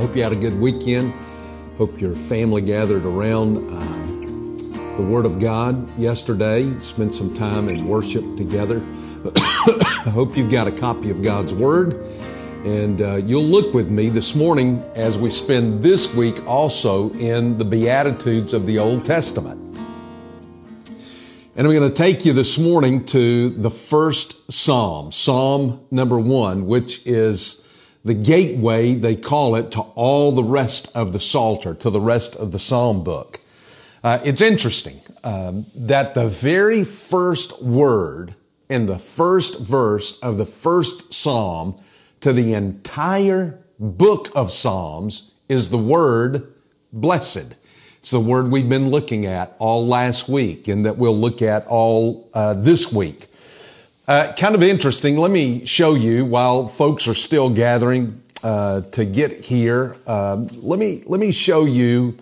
Hope you had a good weekend. Hope your family gathered around the Word of God yesterday. Spent some time in worship together. I hope you've got a copy of God's Word. And you'll look with me this morning as we spend this week also in the Beatitudes of the Old Testament. And I'm going to take you this morning to the first Psalm, Psalm number 1, which is the gateway, they call it, to all the rest of the Psalter, to the rest of the Psalm book. It's interesting that the very first word in the first verse of the first Psalm to the entire book of Psalms is the word blessed. It's the word we've been looking at all last week and that we'll look at all this week. Kind of interesting. Let me show you while folks are still gathering to get here. Let me show you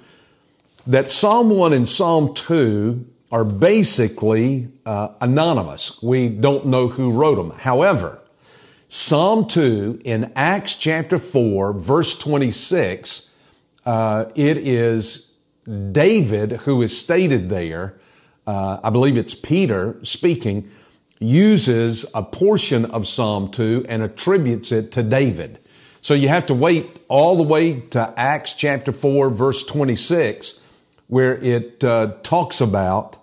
that Psalm 1 and Psalm 2 are basically anonymous. We don't know who wrote them. However, Psalm 2 in Acts chapter 4, verse 26, it is David who is stated there, I believe it's Peter speaking, uses a portion of Psalm 2 and attributes it to David. So you have to wait all the way to Acts chapter 4, verse 26, where it talks about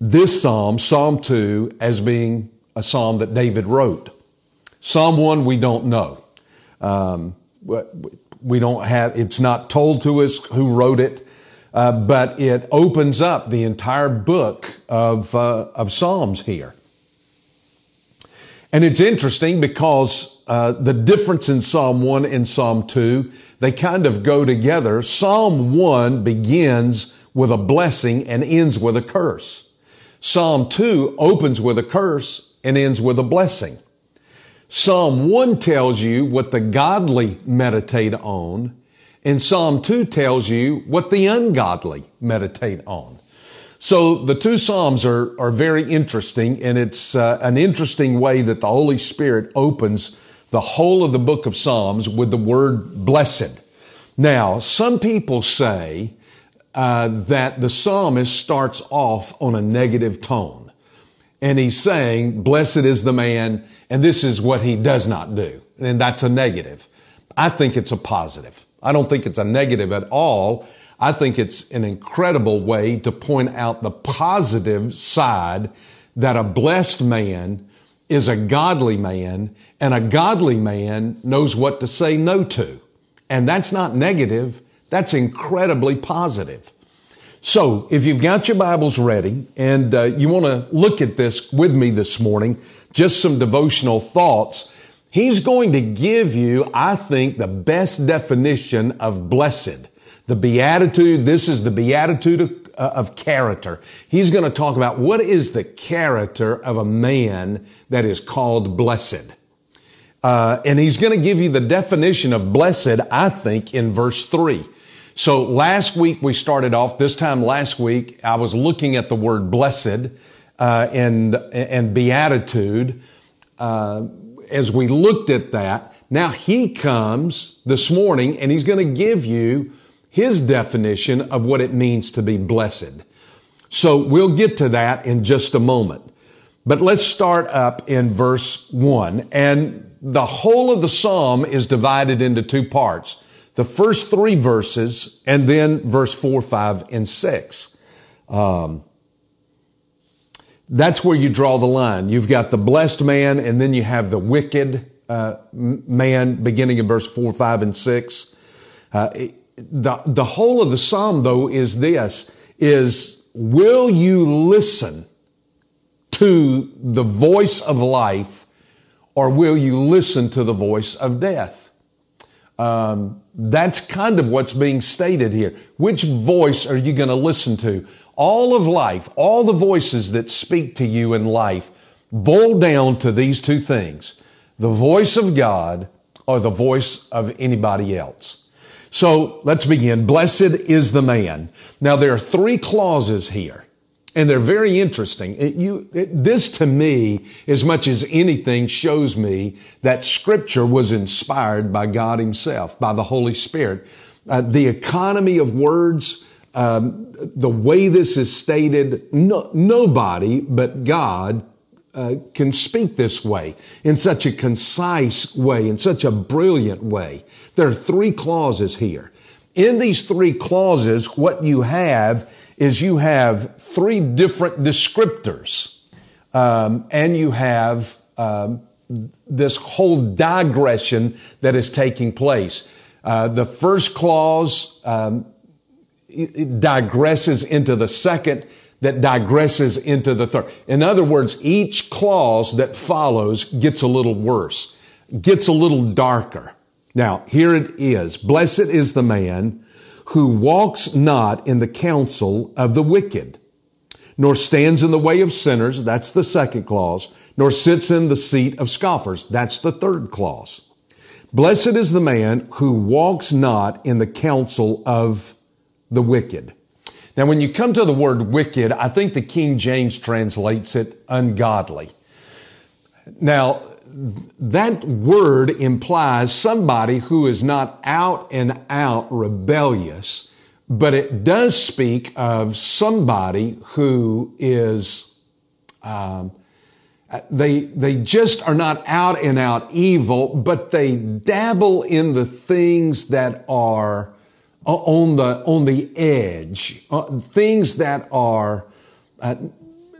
this Psalm, Psalm 2, as being a psalm that David wrote. Psalm 1, we don't know. We don't have, it's not told to us who wrote it, but it opens up the entire book of Psalms here. And it's interesting because the difference in Psalm 1 and Psalm 2, they kind of go together. Psalm 1 begins with a blessing and ends with a curse. Psalm 2 opens with a curse and ends with a blessing. Psalm 1 tells you what the godly meditate on, and Psalm 2 tells you what the ungodly meditate on. So the two Psalms are very interesting, and it's an interesting way that the Holy Spirit opens the whole of the book of Psalms with the word blessed. Now, some people say that the psalmist starts off on a negative tone. And he's saying, blessed is the man, and this is what he does not do. And that's a negative. I think it's a positive. I don't think it's a negative at all. I think it's an incredible way to point out the positive side that a blessed man is a godly man, and a godly man knows what to say no to. And that's not negative. That's incredibly positive. So if you've got your Bibles ready and you want to look at this with me this morning, just some devotional thoughts, he's going to give you, I think, the best definition of blessed. The beatitude, this is the beatitude of character. He's going to talk about what is the character of a man that is called blessed. And he's going to give you the definition of blessed, I think, in verse 3. So last week we started off, this time last week, I was looking at the word blessed and beatitude. As we looked at that, now he comes this morning and he's going to give you his definition of what it means to be blessed. So we'll get to that in just a moment. But let's start up in verse 1. And the whole of the psalm is divided into two parts. The first three verses, and then verse 4, 5, and 6. That's where you draw the line. You've got the blessed man, and then you have the wicked man, beginning in verse 4, 5, and 6. The whole of the psalm, though, is this, is will you listen to the voice of life, or will you listen to the voice of death? That's kind of what's being stated here. Which voice are you going to listen to? All of life, all the voices that speak to you in life boil down to these two things, the voice of God or the voice of anybody else. So let's begin. Blessed is the man. Now there are three clauses here. And they're very interesting. This to me, as much as anything, shows me that Scripture was inspired by God Himself, by the Holy Spirit. The economy of words, the way this is stated, nobody but God can speak this way, in such a concise way, in such a brilliant way. There are three clauses here. In these three clauses, what you have is you have three different descriptors, and you have this whole digression that is taking place. The first clause it digresses into the second, that digresses into the third. In other words, each clause that follows gets a little worse, gets a little darker. Now, here it is. Blessed is the man who walks not in the counsel of the wicked, nor stands in the way of sinners. That's the second clause. Nor sits in the seat of scoffers. That's the third clause. Blessed is the man who walks not in the counsel of the wicked. Now, when you come to the word wicked, I think the King James translates it ungodly. Now, that word implies somebody who is not out and out rebellious, but it does speak of somebody who is, they just are not out and out evil, but they dabble in the things that are on the edge, things that are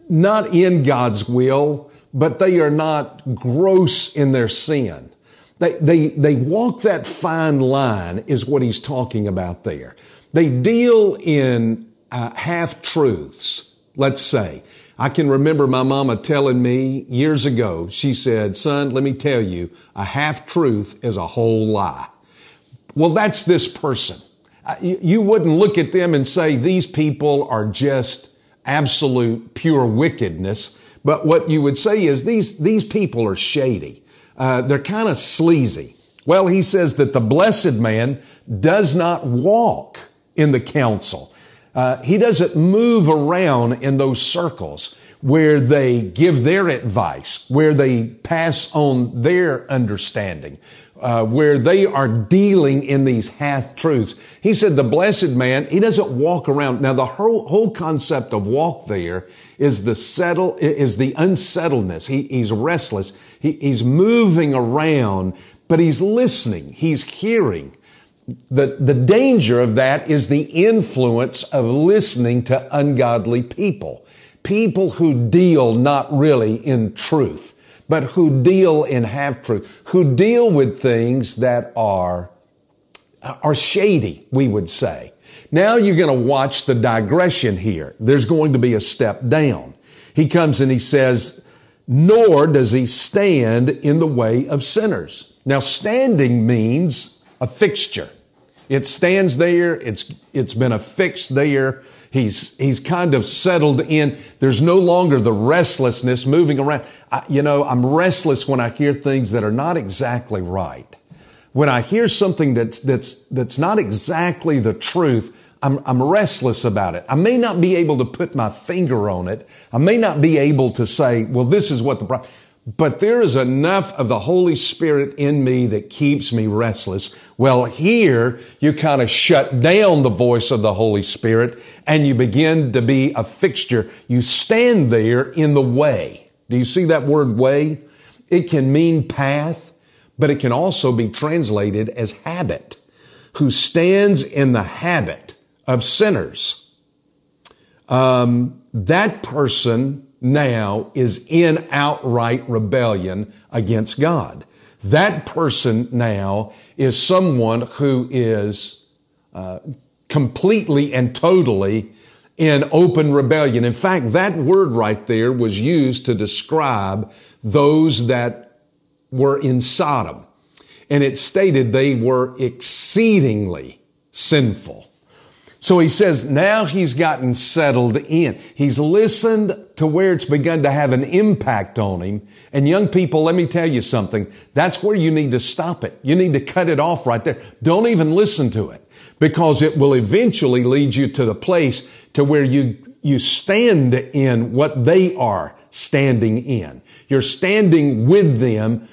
not in God's will, but they are not gross in their sin. They walk that fine line is what he's talking about there. They deal in half-truths, let's say. I can remember my mama telling me years ago, she said, son, let me tell you, a half-truth is a whole lie. Well, that's this person. You wouldn't look at them and say, these people are just absolute pure wickedness. But what you would say is these people are shady. They're kind of sleazy. Well, he says that the blessed man does not walk in the counsel. He doesn't move around in those circles where they give their advice, where they pass on their understanding, where they are dealing in these half-truths. He said the blessed man, he doesn't walk around. Now, the whole concept of walk there is the unsettledness. He's restless. He's moving around, but he's listening. He's hearing. The danger of that is the influence of listening to ungodly people. People who deal not really in truth, but who deal in half-truth, who deal with things that are shady, we would say. Now you're going to watch the digression here. There's going to be a step down. He comes and he says, nor does he stand in the way of sinners. Now, standing means a fixture. It stands there. It's been affixed there. He's kind of settled in. There's no longer the restlessness moving around. I'm restless when I hear things that are not exactly right. When I hear something that's not exactly the truth, I'm restless about it. I may not be able to put my finger on it. I may not be able to say, well, this is what the problem. But there is enough of the Holy Spirit in me that keeps me restless. Well, here you kind of shut down the voice of the Holy Spirit and you begin to be a fixture. You stand there in the way. Do you see that word way? It can mean path, but it can also be translated as habit. Who stands in the habit of sinners? That person now is in outright rebellion against God. That person now is someone who is completely and totally in open rebellion. In fact, that word right there was used to describe those that were in Sodom. And it stated they were exceedingly sinful. So he says now he's gotten settled in. He's listened to where it's begun to have an impact on him. And young people, let me tell you something. That's where you need to stop it. You need to cut it off right there. Don't even listen to it because it will eventually lead you to the place to where you you stand in what they are standing in. You're standing with them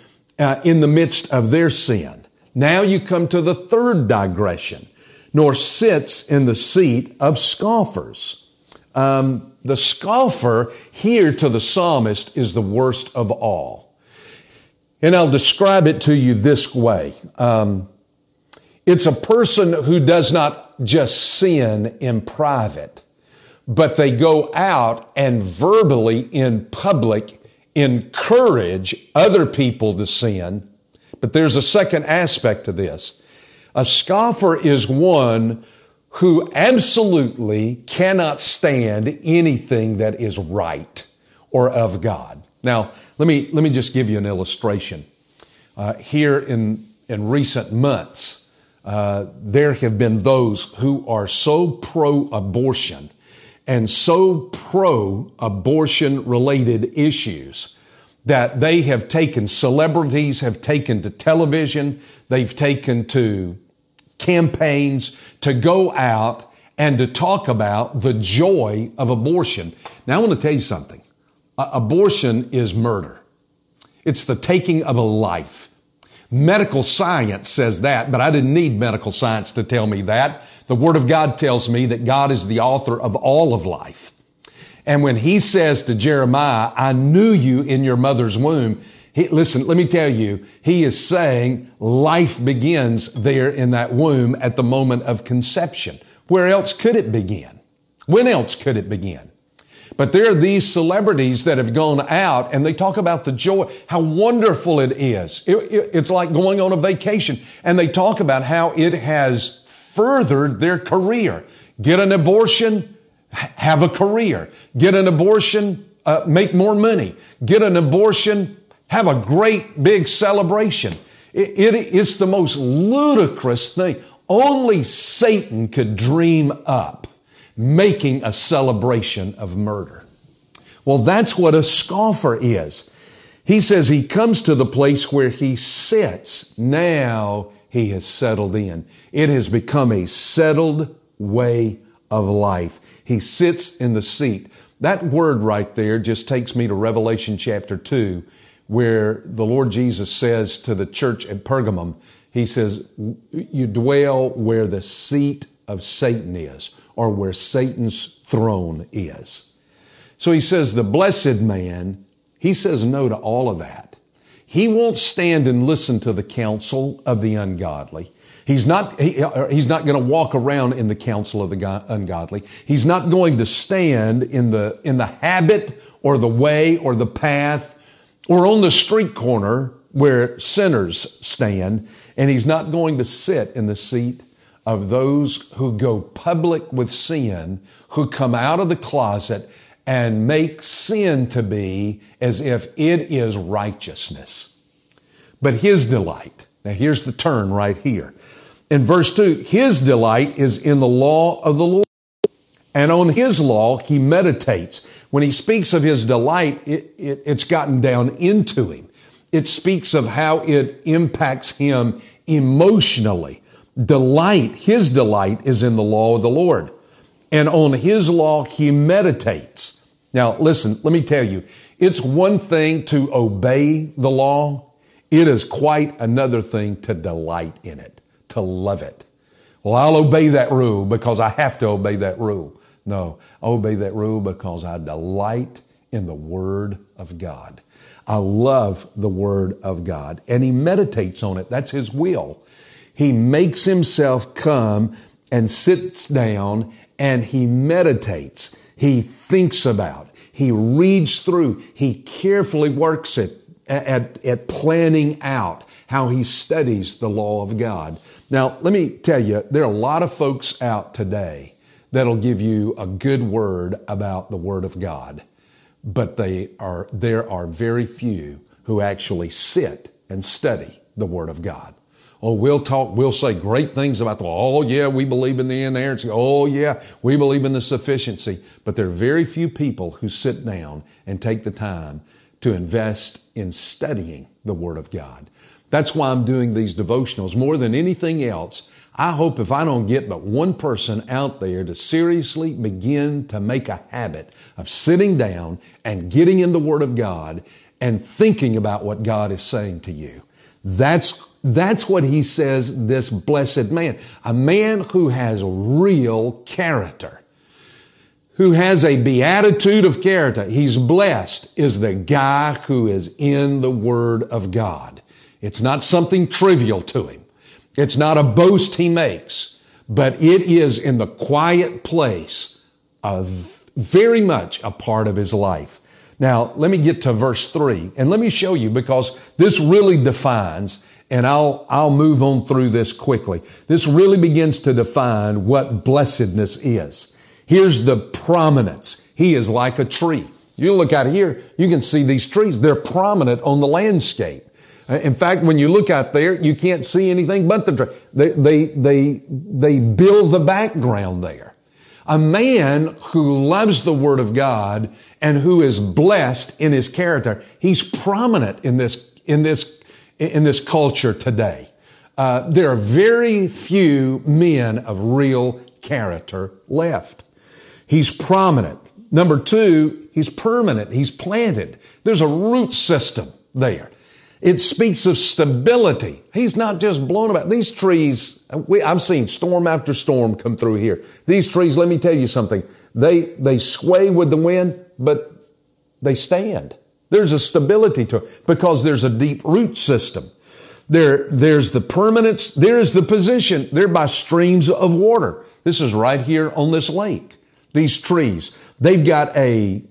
in the midst of their sin. Now you come to the third digression, nor sits in the seat of scoffers. The scoffer here to the psalmist is the worst of all. And I'll describe it to you this way. It's a person who does not just sin in private, but they go out and verbally in public encourage other people to sin. But there's a second aspect to this. A scoffer is one who absolutely cannot stand anything that is right or of God. Now, let me just give you an illustration. Here in recent months, there have been those who are so pro-abortion and so pro-abortion related issues that they have taken, celebrities have taken to television, they've taken to campaigns to go out and to talk about the joy of abortion. Now I want to tell you something. Abortion is murder. It's the taking of a life. Medical science says that, but I didn't need medical science to tell me that. The Word of God tells me that God is the author of all of life. And when he says to Jeremiah, I knew you in your mother's womb, listen, let me tell you, he is saying life begins there in that womb at the moment of conception. Where else could it begin? When else could it begin? But there are these celebrities that have gone out and they talk about the joy, how wonderful it is. It's like going on a vacation, and they talk about how it has furthered their career. Get an abortion, have a career. Get an abortion, make more money. Get an abortion, have a great big celebration. It's the most ludicrous thing. Only Satan could dream up making a celebration of murder. Well, that's what a scoffer is. He says he comes to the place where he sits. Now he has settled in. It has become a settled way of life. He sits in the seat. That word right there just takes me to Revelation chapter 2, where the Lord Jesus says to the church at Pergamum, he says, you dwell where the seat of Satan is, or where Satan's throne is. So he says, the blessed man, he says no to all of that. He won't stand and listen to the counsel of the ungodly. He's not going to walk around in the counsel of the ungodly. He's not going to stand in the habit or the way or the path or on the street corner where sinners stand, and he's not going to sit in the seat of those who go public with sin, who come out of the closet and make sin to be as if it is righteousness. But his delight, now here's the turn right here. In verse 2, his delight is in the law of the Lord, and on his law he meditates. When he speaks of his delight, it's gotten down into him. It speaks of how it impacts him emotionally. Delight, his delight is in the law of the Lord, and on his law he meditates. Now listen, let me tell you, it's one thing to obey the law. It is quite another thing to delight in it, to love it. Well, I'll obey that rule because I have to obey that rule. No, I obey that rule because I delight in the Word of God. I love the Word of God, and he meditates on it. That's his will. He makes himself come and sits down, and he meditates. He thinks about, he reads through, he carefully works at planning out how he studies the law of God. Now, let me tell you, there are a lot of folks out today that'll give you a good word about the Word of God, but there are very few who actually sit and study the Word of God. Oh, we'll say great things about the law. Oh, yeah, we believe in the inerrancy. Oh, yeah, we believe in the sufficiency. But there are very few people who sit down and take the time to invest in studying the Word of God. That's why I'm doing these devotionals. More than anything else, I hope if I don't get but one person out there to seriously begin to make a habit of sitting down and getting in the Word of God and thinking about what God is saying to you. That's what he says, this blessed man, a man who has real character, who has a beatitude of character. He's blessed is the guy who is in the Word of God. It's not something trivial to him. It's not a boast he makes, but it is in the quiet place of very much a part of his life. Now, let me get to verse 3, and let me show you, because this really defines, and I'll move on through this quickly. This really begins to define what blessedness is. Here's the prominence. He is like a tree. You look out here, you can see these trees. They're prominent on the landscape. In fact, when you look out there, you can't see anything but the tree. They build the background there. A man who loves the Word of God and who is blessed in his character, he's prominent in this culture today. There are very few men of real character left. He's prominent. Number two, he's permanent. He's planted. There's a root system there. It speaks of stability. He's not just blown about. These trees, I've seen storm after storm come through here. These trees, let me tell you something. They sway with the wind, but they stand. There's a stability to it because there's a deep root system. There's the permanence. There is the position. They're by streams of water. This is right here on this lake. These trees, they've got a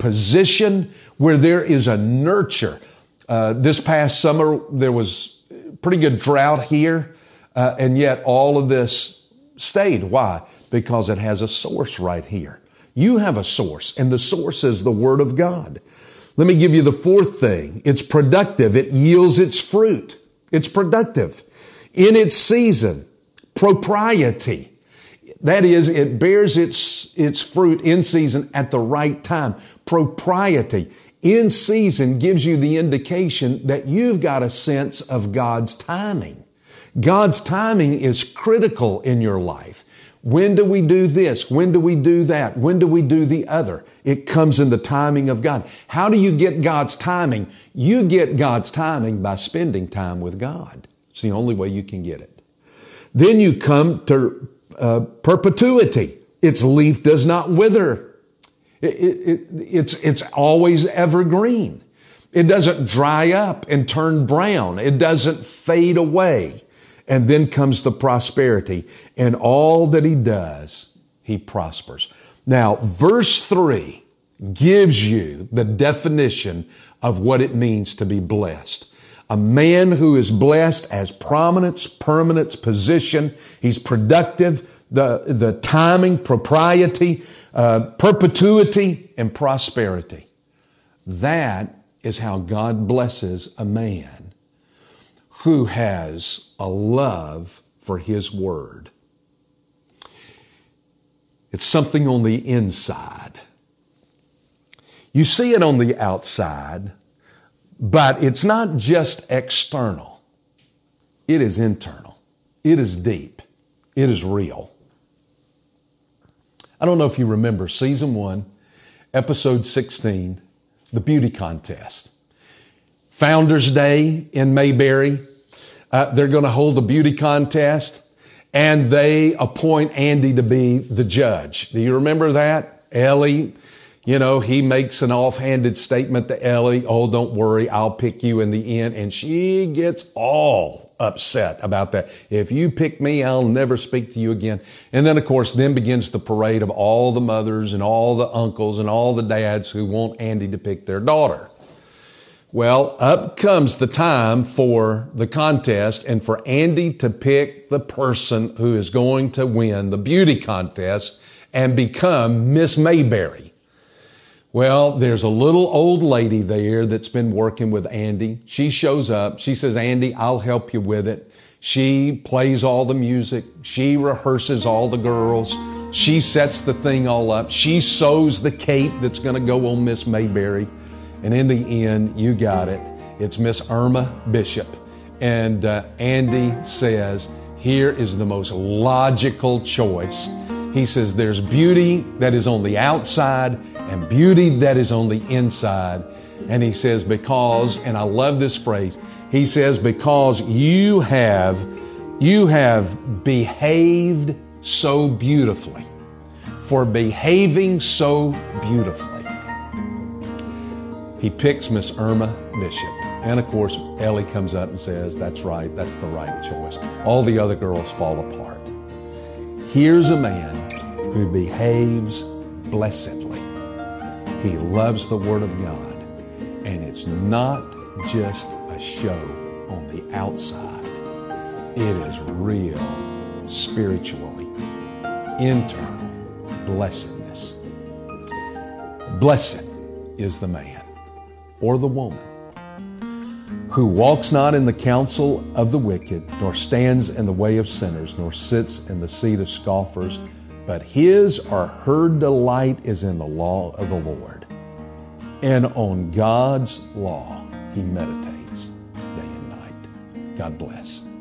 position where there is a nurture. This past summer, there was pretty good drought here, and yet all of this stayed. Why? Because it has a source right here. You have a source, and the source is the Word of God. Let me give you the fourth thing. It's productive. It yields its fruit. It's productive. In its season, propriety. That is, it bears its fruit in season at the right time. Propriety. In season gives you the indication that you've got a sense of God's timing. God's timing is critical in your life. When do we do this? When do we do that? When do we do the other? It comes in the timing of God. How do you get God's timing? You get God's timing by spending time with God. It's the only way you can get it. Then you come to perpetuity. Its leaf does not wither. It's always evergreen. It doesn't dry up and turn brown. It doesn't fade away. And then comes the prosperity. And all that he does, he prospers. Now, verse 3 gives you the definition of what it means to be blessed. A man who is blessed has prominence, permanence, position. He's productive, the timing, propriety, perpetuity, and prosperity. That is how God blesses a man who has a love for His Word. It's something on the inside. You see it on the outside, but it's not just external. It is internal. It is deep. It is real. I don't know if you remember season 1, episode 16, the beauty contest. Founders Day in Mayberry. They're going to hold a beauty contest, and they appoint Andy to be the judge. Do you remember that? Ellie, you know, he makes an offhanded statement to Ellie. Oh, don't worry. I'll pick you in the end. And she gets all upset about that. If you pick me, I'll never speak to you again. And then, of course, then begins the parade of all the mothers and all the uncles and all the dads who want Andy to pick their daughter. Well, up comes the time for the contest and for Andy to pick the person who is going to win the beauty contest and become Miss Mayberry. Well, there's a little old lady there that's been working with Andy. She shows up. She says, Andy, I'll help you with it. She plays all the music. She rehearses all the girls. She sets the thing all up. She sews the cape that's going to go on Miss Mayberry. And in the end, you got it. It's Miss Irma Bishop. And Andy says, here is the most logical choice. He says there's beauty that is on the outside and beauty that is on the inside. And he says because, and I love this phrase, he says because you have behaved so beautifully, for behaving so beautifully. He picks Miss Irma Bishop. And of course, Ellie comes up and says, that's right, that's the right choice. All the other girls fall apart. Here's a man who behaves blessedly. He loves the Word of God. And it's not just a show on the outside. It is real, spiritually, internal blessedness. Blessed is the man or the woman who walks not in the counsel of the wicked, nor stands in the way of sinners, nor sits in the seat of scoffers, but his or her delight is in the law of the Lord. And on God's law he meditates day and night. God bless.